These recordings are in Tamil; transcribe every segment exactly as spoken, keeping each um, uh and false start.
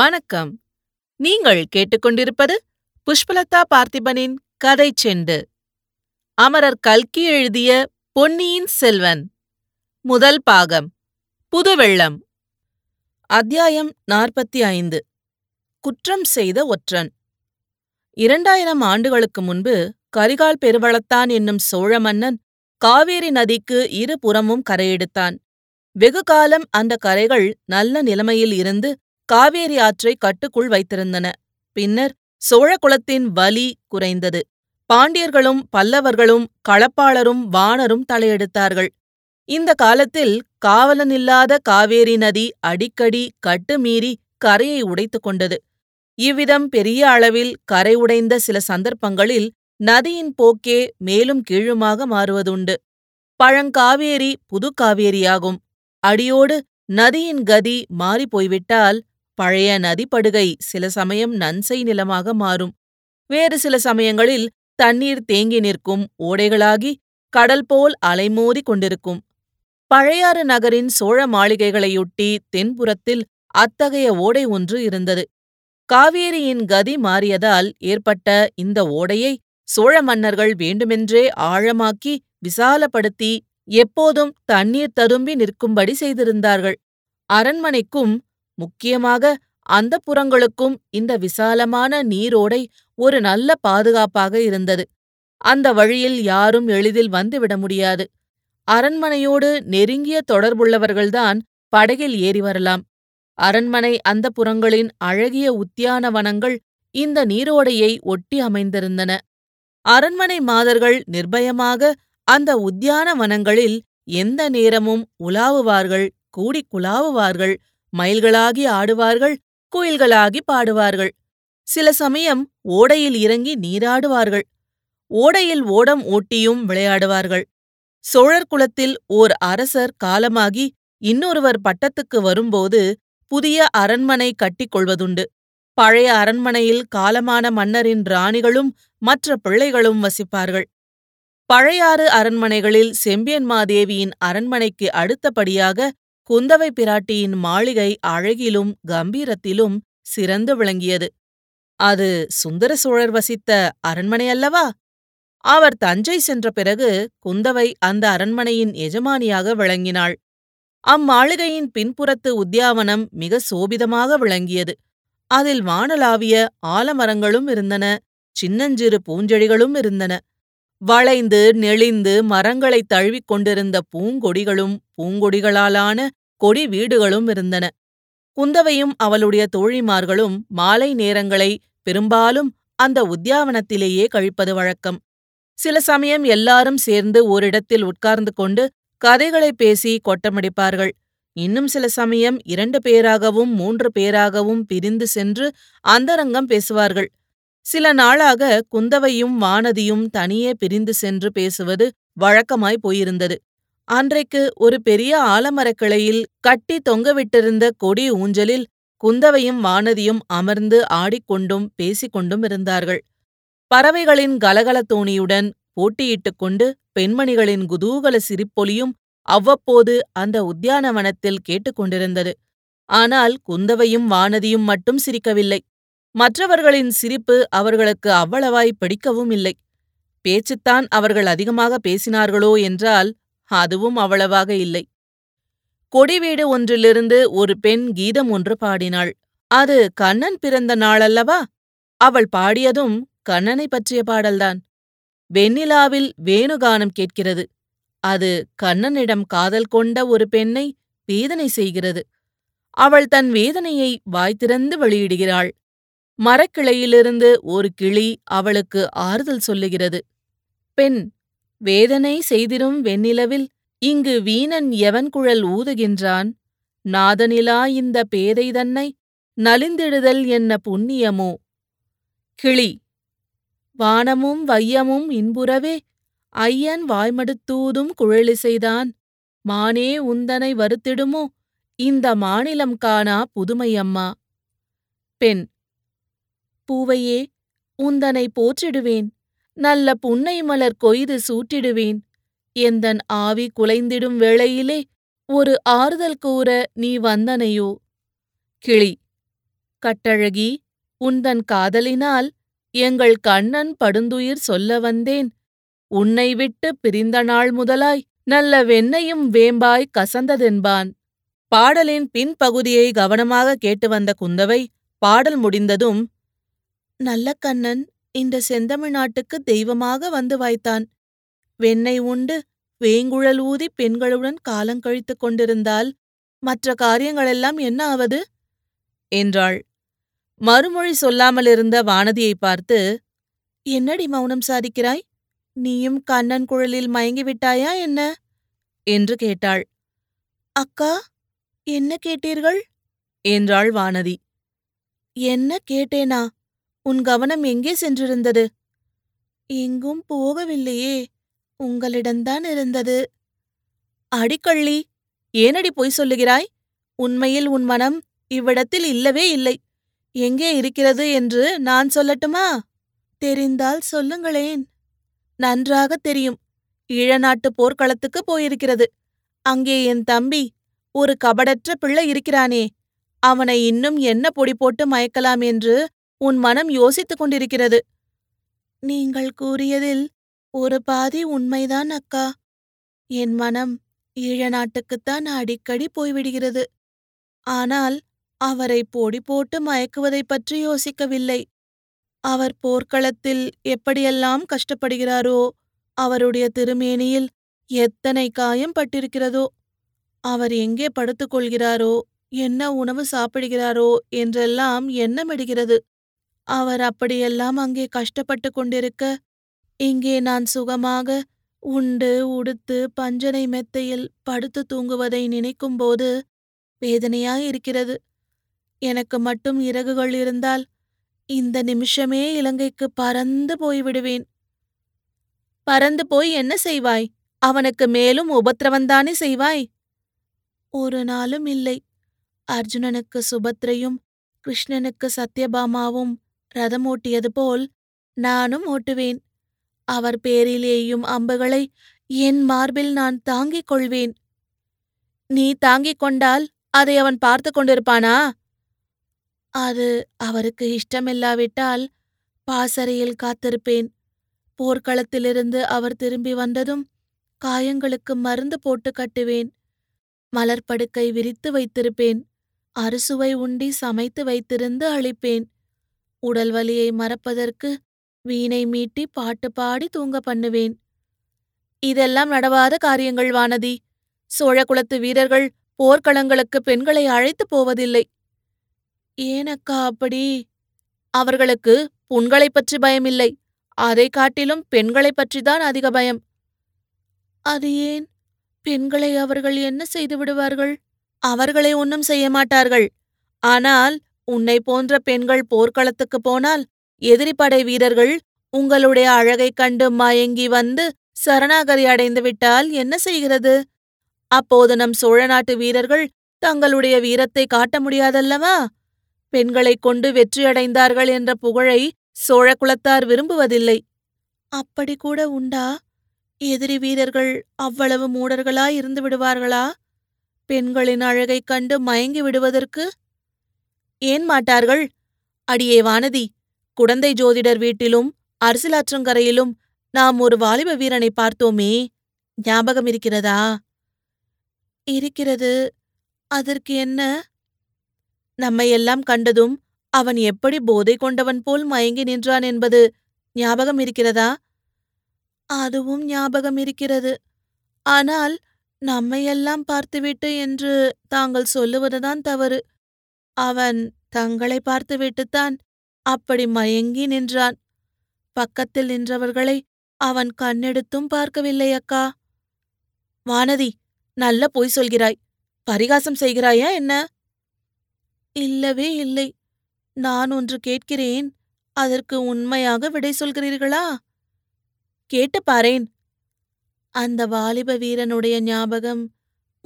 வணக்கம். நீங்கள் கேட்டுக்கொண்டிருப்பது புஷ்பலதா பார்த்திபனின் கதை செண்டு. அமரர் கல்கி எழுதிய பொன்னியின் செல்வன் முதல் பாகம் புதுவெள்ளம். அத்தியாயம் நாற்பத்தி ஐந்து. குற்றம் செய்த ஒற்றன். இரண்டாயிரம் ஆண்டுகளுக்கு முன்பு கரிகால் பெருவளத்தான் என்னும் சோழ மன்னன் காவேரி நதிக்கு இரு புறமும் கரையெடுத்தான். வெகுகாலம் அந்த கரைகள் நல்ல நிலைமையில் இருந்து காவேரி ஆற்றை கட்டுக்குள் வைத்திருந்தன. பின்னர் சோழகுலத்தின் வலி குறைந்தது. பாண்டியர்களும் பல்லவர்களும் களப்பாளரும் வாணரும் தலையெடுத்தார்கள். இந்த காலத்தில் காவலனில்லாத காவேரி நதி அடிக்கடி கட்டுமீறி கரையை உடைத்து கொண்டது. இவ்விதம் பெரிய அளவில் கரை உடைந்த சில சந்தர்ப்பங்களில் நதியின் போக்கே மேலும் கீழுமாக மாறுவதுண்டு. பழங்காவேரி புது காவேரியாகும். அடியோடு நதியின் கதி மாறிப்போய்விட்டால் பழைய நதிப்படுகை சில சமயம் நன்சை நிலமாக மாறும். வேறு சில சமயங்களில் தண்ணீர் தேங்கி நிற்கும் ஓடைகளாகி கடல் போல் அலைமோதி கொண்டிருக்கும். பழையாறு நகரின் சோழ மாளிகைகளையொட்டி தென்புறத்தில் அத்தகைய ஓடை ஒன்று இருந்தது. காவேரியின் கதி மாறியதால் ஏற்பட்ட இந்த ஓடையை சோழ மன்னர்கள் வேண்டுமென்றே ஆழமாக்கி விசாலப்படுத்தி எப்போதும் தண்ணீர் ததும்பி நிற்கும்படி செய்திருந்தார்கள். அரண்மனைக்கும் முக்கியமாக அந்தப்புறங்களுக்கும் இந்த விசாலமான நீரோடை ஒரு நல்ல பாதுகாப்பாக இருந்தது. அந்த வழியில் யாரும் எளிதில் வந்துவிட முடியாது. அரண்மனையோடு நெருங்கிய தொடர்புள்ளவர்கள்தான் படகில் ஏறி வரலாம். அரண்மனை அந்தப்புறங்களின் அழகிய உத்தியானவனங்கள் இந்த நீரோடையை ஒட்டி அமைந்திருந்தன. அரண்மனை மாதர்கள் நிர்பயமாக அந்த உத்தியான வனங்களில் எந்த நேரமும் உலாவுவார்கள், கூடி குலாவுவார்கள், மயில்களாகி ஆடுவார்கள், குயில்களாகி பாடுவார்கள். சில சமயம் ஓடையில் இறங்கி நீராடுவார்கள். ஓடையில் ஓடம் ஓட்டியும் விளையாடுவார்கள். சோழர் குலத்தில் ஓர் அரசர் காலமாகி இன்னொருவர் பட்டத்துக்கு வரும்போது புதிய அரண்மனை கட்டிக்கொள்வதுண்டு. பழைய அரண்மனையில் காலமான மன்னரின் ராணிகளும் மற்ற பிள்ளைகளும் வசிப்பார்கள். பழையாறு அரண்மனைகளில் செம்பியன்மாதேவியின் அரண்மனைக்கு அடுத்தபடியாக குந்தவை பிராட்டியின் மாளிகை அழகிலும் கம்பீரத்திலும் சிறந்து விளங்கியது. அது சுந்தர சோழர் வசித்த அரண்மனை அல்லவா? அவர் தஞ்சை சென்ற பிறகு குந்தவை அந்த அரண்மனையின் எஜமானியாக விளங்கினாள். அம்மாளிகையின் பின்புறத்து உத்தியாவனம் மிக சோபிதமாக விளங்கியது. அதில் வானலாவிய ஆலமரங்களும் இருந்தன, சின்னஞ்சிறு பூஞ்செடிகளும் இருந்தன. வளைந்து நெளிந்து மரங்களைத் தழுவிக் கொண்டிருந்த பூங்கொடிகளும் பூங்கொடிகளாலான கொடி வீடுகளும் இருந்தன. குந்தவையும் அவளுடைய தோழிமார்களும் மாலை நேரங்களை பெரும்பாலும் அந்த உத்தியாவனத்திலேயே கழிப்பது வழக்கம். சில சமயம் எல்லாரும் சேர்ந்து ஓரிடத்தில் உட்கார்ந்து கொண்டு கதைகளை பேசி கொட்டமடிப்பார்கள். இன்னும் சில சமயம் இரண்டு பேராகவும் மூன்று பேராகவும் பிரிந்து சென்று அந்தரங்கம் பேசுவார்கள். சில நாளாக குந்தவையும் வானதியும் தனியே பிரிந்து சென்று பேசுவது வழக்கமாய் போயிருந்தது. அன்றைக்கு ஒரு பெரிய ஆலமரக் கிளையில் கட்டி தொங்கவிட்டிருந்த கொடி ஊஞ்சலில் குந்தவையும் வானதியும் அமர்ந்து ஆடிக்கொண்டும் பேசிக்கொண்டும் இருந்தார்கள். பறவைகளின் கலகல தோணியுடன் போட்டியிட்டுக் கொண்டு பெண்மணிகளின் குதூகல சிரிப்பொலியும் அவ்வப்போது அந்த உத்தியானவனத்தில் கேட்டுக்கொண்டிருந்தது. ஆனால் குந்தவையும் வானதியும் மட்டும் சிரிக்கவில்லை. மற்றவர்களின் சிரிப்பு அவர்களுக்கு அவ்வளவாய் பிடிக்கவும் இல்லை. பேச்சுத்தான் அவர்கள் அதிகமாக பேசினார்களோ என்றால் அதுவும் அவ்வளவாக இல்லை. கொடிவீடு ஒன்றிலிருந்து ஒரு பெண் கீதம் ஒன்று பாடினாள். அது கண்ணன் பிறந்த நாளல்லவா? அவள் பாடியதும் கண்ணனை பற்றிய பாடல்தான். வெண்ணிலாவில் வேணுகானம் கேட்கிறது. அது கண்ணனிடம் காதல் கொண்ட ஒரு பெண்ணை வேதனை செய்கிறது. அவள் தன் வேதனையை வாய்திறந்து வெளியிடுகிறாள். மரக்கிளையிலிருந்து ஒரு கிளி அவளுக்கு ஆறுதல் சொல்லுகிறது. பெண், வேதனை செய்திரும் வெண்ணிலவில் இங்கு வீணன் எவன் குழல் ஊதுகின்றான்? நாதனிலா இந்த பேதை தன்னை நலிந்திடுதல் என்ன புண்ணியமோ? கிளி, வானமும் வையமும் இன்புறவே ஐயன் வாய்மடுத்தூதும் குழலிசைதான். மானே உந்தனை வருத்திடுமோ இந்த மாநிலம் காணா புதுமையம்மா? பெண், பூவையே உந்தனை போற்றிடுவேன், நல்ல புன்னை மலர் கொய்து சூட்டிடுவேன். எந்தன் ஆவி குலைந்திடும் வேளையிலே ஒரு ஆறுதல் கூற நீ வந்தனையோ? கிளி, கட்டழகி, உந்தன் காதலினால் எங்கள் கண்ணன் படுந்துயிர் சொல்ல வந்தேன். உன்னை விட்டு பிரிந்த நாள் முதலாய் நல்ல வெண்ணையும் வேம்பாய் கசந்ததென்பான். பாடலின் பின்பகுதியை கவனமாக கேட்டு வந்த குந்தவை பாடல் முடிந்ததும், நல்ல கண்ணன் இந்த செந்தமிழ் நாட்டுக்கு தெய்வமாக வந்து வாய்த்தான். வெண்ணை உண்டு வேங்குழல் ஊதி பெண்களுடன் காலங்கழித்து கொண்டிருந்தால் மற்ற காரியங்களெல்லாம் என்ன ஆவது என்றாள். மறுமொழி சொல்லாமலிருந்த வானதியை பார்த்து, என்னடி மௌனம் சாதிக்கிறாய்? நீயும் கண்ணன் குழலில் மயங்கிவிட்டாயா என்ன என்று கேட்டாள். அக்கா, என்ன கேட்டீர்கள் என்றாள் வானதி. என்ன கேட்டேனா? உன் கவனம் எங்கே சென்றிருந்தது? எங்கும் போகவில்லையே, உங்களிடம்தான் இருந்தது. அடிக்கள்ளி, ஏனடி பொய் சொல்லுகிறாய்? உண்மையில் உன் மனம் இவ்விடத்தில் இல்லவே இல்லை. எங்கே இருக்கிறது என்று நான் சொல்லட்டுமா? தெரிந்தால் சொல்லுங்களேன். நன்றாக தெரியும். ஈழநாட்டு போர்க்களத்துக்கு போயிருக்கிறது. அங்கே என் தம்பி ஒரு கபடற்ற பிள்ளை இருக்கிறானே, அவனை இன்னும் என்ன பொடி போட்டு மயக்கலாம் என்று உன் மனம் யோசித்துக் கொண்டிருக்கிறது. நீங்கள் கூறியதில் ஒரு பாதி உண்மைதான் அக்கா. என் மனம் ஈழநாட்டுக்குத்தான் அடிக்கடி போய்விடுகிறது. ஆனால் அவரை பொடி போட்டு மயக்குவதை பற்றி யோசிக்கவில்லை. அவர் போர்க்களத்தில் எப்படியெல்லாம் கஷ்டப்படுகிறாரோ, அவருடைய திருமேனியில் எத்தனை காயம் பட்டிருக்கிறதோ, அவர் எங்கே படுத்துக்கொள்கிறாரோ, என்ன உணவு சாப்பிடுகிறாரோ என்றெல்லாம் எண்ணமிடுகிறது. அவர் அப்படியெல்லாம் அங்கே கஷ்டப்பட்டு கொண்டிருக்க, இங்கே நான் சுகமாக உண்டு உடுத்து பஞ்சனை மெத்தையில் படுத்து தூங்குவதை நினைக்கும்போது வேதனையாயிருக்கிறது. எனக்கு மட்டும் இறகுகள் இருந்தால் இந்த நிமிஷமே இலங்கைக்கு பறந்து போய்விடுவேன். பறந்து போய் என்ன செய்வாய்? அவனுக்கு மேலும் உபத்திரவந்தானே செய்வாய்? ஒரு நாளும் இல்லை. அர்ஜுனனுக்கு சுபத்ரையும் கிருஷ்ணனுக்கு சத்யபாமாவும் ரதம் ஓட்டியது போல் நானும் ஓட்டுவேன். அவர் பேரிலேயும் அம்புகளை என் மார்பில் நான் தாங்கிக் கொள்வேன். நீ தாங்கிக் கொண்டால் அதை அவன் பார்த்து கொண்டிருப்பானா? அது அவருக்கு இஷ்டமில்லாவிட்டால் பாசறையில் காத்திருப்பேன். போர்க்களத்திலிருந்து அவர் திரும்பி வந்ததும் காயங்களுக்கு மருந்து போட்டு கட்டுவேன். மலர்படுக்கை விரித்து வைத்திருப்பேன். அறுசுவை உண்டி சமைத்து வைத்திருந்து அளிப்பேன். உடல் வலியை மறப்பதற்கு வீணை மீட்டி பாட்டு பாடி தூங்க பண்ணுவேன். இதெல்லாம் நடவாத காரியங்கள் வானதி. சோழ குலத்து வீரர்கள் போர்க்களங்களுக்கு பெண்களை அழைத்து போவதில்லை. ஏனக்கா அப்படி? அவர்களுக்கு புண்களை பற்றி பயமில்லை. அதை காட்டிலும் பெண்களை பற்றிதான் அதிக பயம். அது ஏன்? பெண்களை அவர்கள் என்ன செய்து விடுவார்கள்? அவர்களை ஒன்றும் செய்ய மாட்டார்கள். ஆனால் உன்னை போன்ற பெண்கள் போர்க்களத்துக்கு போனால் எதிரிப்படை வீரர்கள் உங்களுடைய அழகை கண்டு மயங்கி வந்து சரணாகதி அடைந்து விட்டால் என்ன செய்கிறது? அப்போது நம் சோழ நாட்டு வீரர்கள் தங்களுடைய வீரத்தை காட்ட முடியாதல்லவா? பெண்களை கொண்டு வெற்றியடைந்தார்கள் என்ற புகழை சோழ குலத்தார் விரும்புவதில்லை. அப்படி கூட உண்டா? எதிரி வீரர்கள் அவ்வளவு மூடர்களாய் இருந்து விடுவார்களா? பெண்களின் அழகை கண்டு மயங்கி விடுவதற்கு ஏன் மாட்டார்கள்? அடியே வானதி, குடந்தை ஜோதிடர் வீட்டிலும் அரிசிலாற்றங்கரையிலும் நாம் ஒரு வாலிப வீரனை பார்த்தோமே, ஞாபகம் இருக்கிறதா? இருக்கிறது. அதற்கு என்ன? நம்மையெல்லாம் கண்டதும் அவன் எப்படி போதை கொண்டவன் போல் மயங்கி நின்றான் என்பது ஞாபகம் இருக்கிறதா? அதுவும் ஞாபகம் இருக்கிறது. ஆனால் நம்மையெல்லாம் பார்த்துவிட்டு என்று தாங்கள் சொல்லுவதுதான் தவறு. அவன் தங்களை பார்த்துவிட்டுத்தான் அப்படி மயங்கி நின்றான். பக்கத்தில் நின்றவர்களை அவன் கண்ணெடுத்தும் பார்க்கவில்லை. அக்கா வானதி, நல்ல பொய் சொல்கிறாய். பரிகாசம் செய்கிறாயா என்ன? இல்லவே இல்லை. நான் ஒன்று கேட்கிறேன், அதற்கு உண்மையாக விடை சொல்கிறீர்களா? கேட்டு பாரேன். அந்த வாலிப வீரனுடைய ஞாபகம்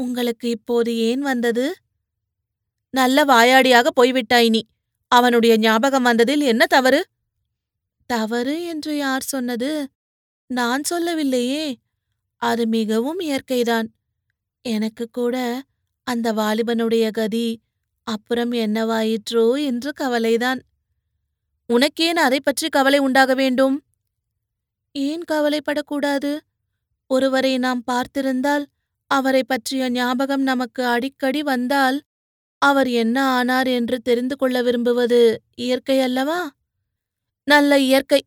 உங்களுக்கு இப்போது ஏன் வந்தது? நல்ல வாயாடியாக போய்விட்டாய் நீ. அவனுடைய ஞாபகம் வந்ததில் என்ன தவறு? தவறு என்று யார் சொன்னது? நான் சொல்லவில்லையே. அது மிகவும் இயற்கைதான். எனக்கு கூட அந்த வாலிபனுடைய கதி அப்புறம் என்னவாயிற்றோ என்று கவலைதான். உனக்கேன் அதை பற்றி கவலை உண்டாக வேண்டும்? ஏன் கவலைப்படக்கூடாது? ஒருவரை நாம் பார்த்திருந்தால், அவரை பற்றிய ஞாபகம் நமக்கு அடிக்கடி வந்தால், அவர் என்ன ஆனார் என்று தெரிந்து கொள்ள விரும்புவது இயற்கை அல்லவா? நல்ல இயற்கை.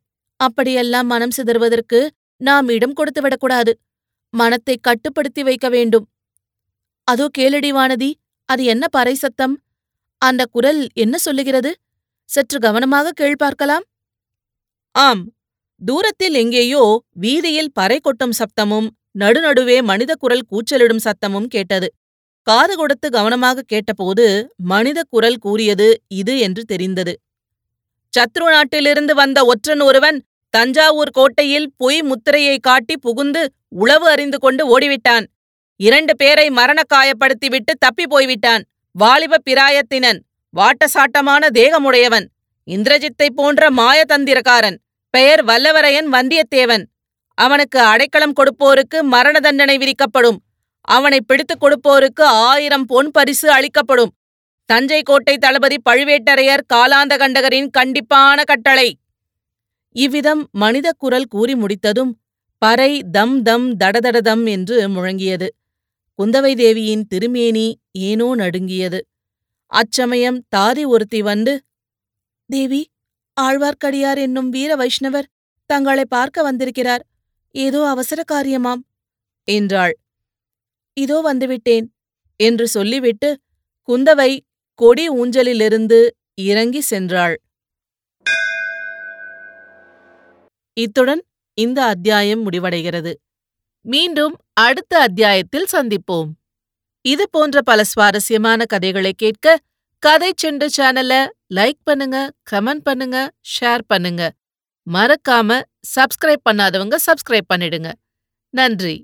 அப்படியெல்லாம் மனம் சிதறுவதற்கு நாம் இடம் கொடுத்துவிடக்கூடாது. மனத்தை கட்டுப்படுத்தி வைக்க வேண்டும். அதோ கேளடி வானதி, அது என்ன பறை சத்தம்? அந்த குரல் என்ன சொல்லுகிறது? சற்று கவனமாக கேள்பார்க்கலாம். ஆம், தூரத்தில் எங்கேயோ வீதியில் பறை கொட்டும் சப்தமும் நடுநடுவே மனித குரல் கூச்சலிடும் சத்தமும் கேட்டது. காது கொடுத்து கவனமாக கேட்டபோது மனித குரல் கூறியது இது என்று தெரிந்தது. சத்ருநாட்டிலிருந்து வந்த ஒற்றன் ஒருவன் தஞ்சாவூர் கோட்டையில் பொய் முத்திரையை காட்டி புகுந்து உளவு அறிந்து கொண்டு ஓடிவிட்டான். இரண்டு பேரை மரண காயப்படுத்திவிட்டு தப்பி போய்விட்டான். வாலிப பிராயத்தினன், வாட்டசாட்டமான தேகமுடையவன், இந்திரஜித்தை போன்ற மாயதந்திரக்காரன். பெயர் வல்லவரையன் வந்தியத்தேவன். அவனுக்கு அடைக்கலம் கொடுப்போருக்கு மரண தண்டனை விதிக்கப்படும். அவனை பிடித்துக் கொடுப்போருக்கு ஆயிரம் பொன் பரிசு அளிக்கப்படும். தஞ்சை கோட்டை தளபதி பழுவேட்டரையர் காலாந்த கண்டகரின் கண்டிப்பான கட்டளை. இவ்விதம் மனித குரல் கூறி முடித்ததும் பறை தம் தம் தடதடதம் என்று முழங்கியது. குந்தவை தேவியின் திருமேனி ஏனோ நடுங்கியது. அச்சமயம் தாதி ஒருத்தி வந்து, தேவி, ஆழ்வார்க்கடியார் என்னும் வீர வைஷ்ணவர் தங்களை பார்க்க வந்திருக்கிறார். ஏதோ அவசர காரியமாம் என்றாள். இதோ வந்துவிட்டேன் என்று சொல்லிவிட்டு குந்தவை கொடி ஊஞ்சலிலிருந்து இறங்கி சென்றாள். இத்துடன் இந்த அத்தியாயம் முடிவடைகிறது. மீண்டும் அடுத்த அத்தியாயத்தில் சந்திப்போம். இது போன்ற பல சுவாரஸ்யமான கதைகளை கேட்க கதை செண்டு சேனலை லைக் பண்ணுங்க, கமெண்ட் பண்ணுங்க, ஷேர் பண்ணுங்க. மறக்காம சப்ஸ்கிரைப் பண்ணாதவங்க சப்ஸ்கிரைப் பண்ணிடுங்க. நன்றி.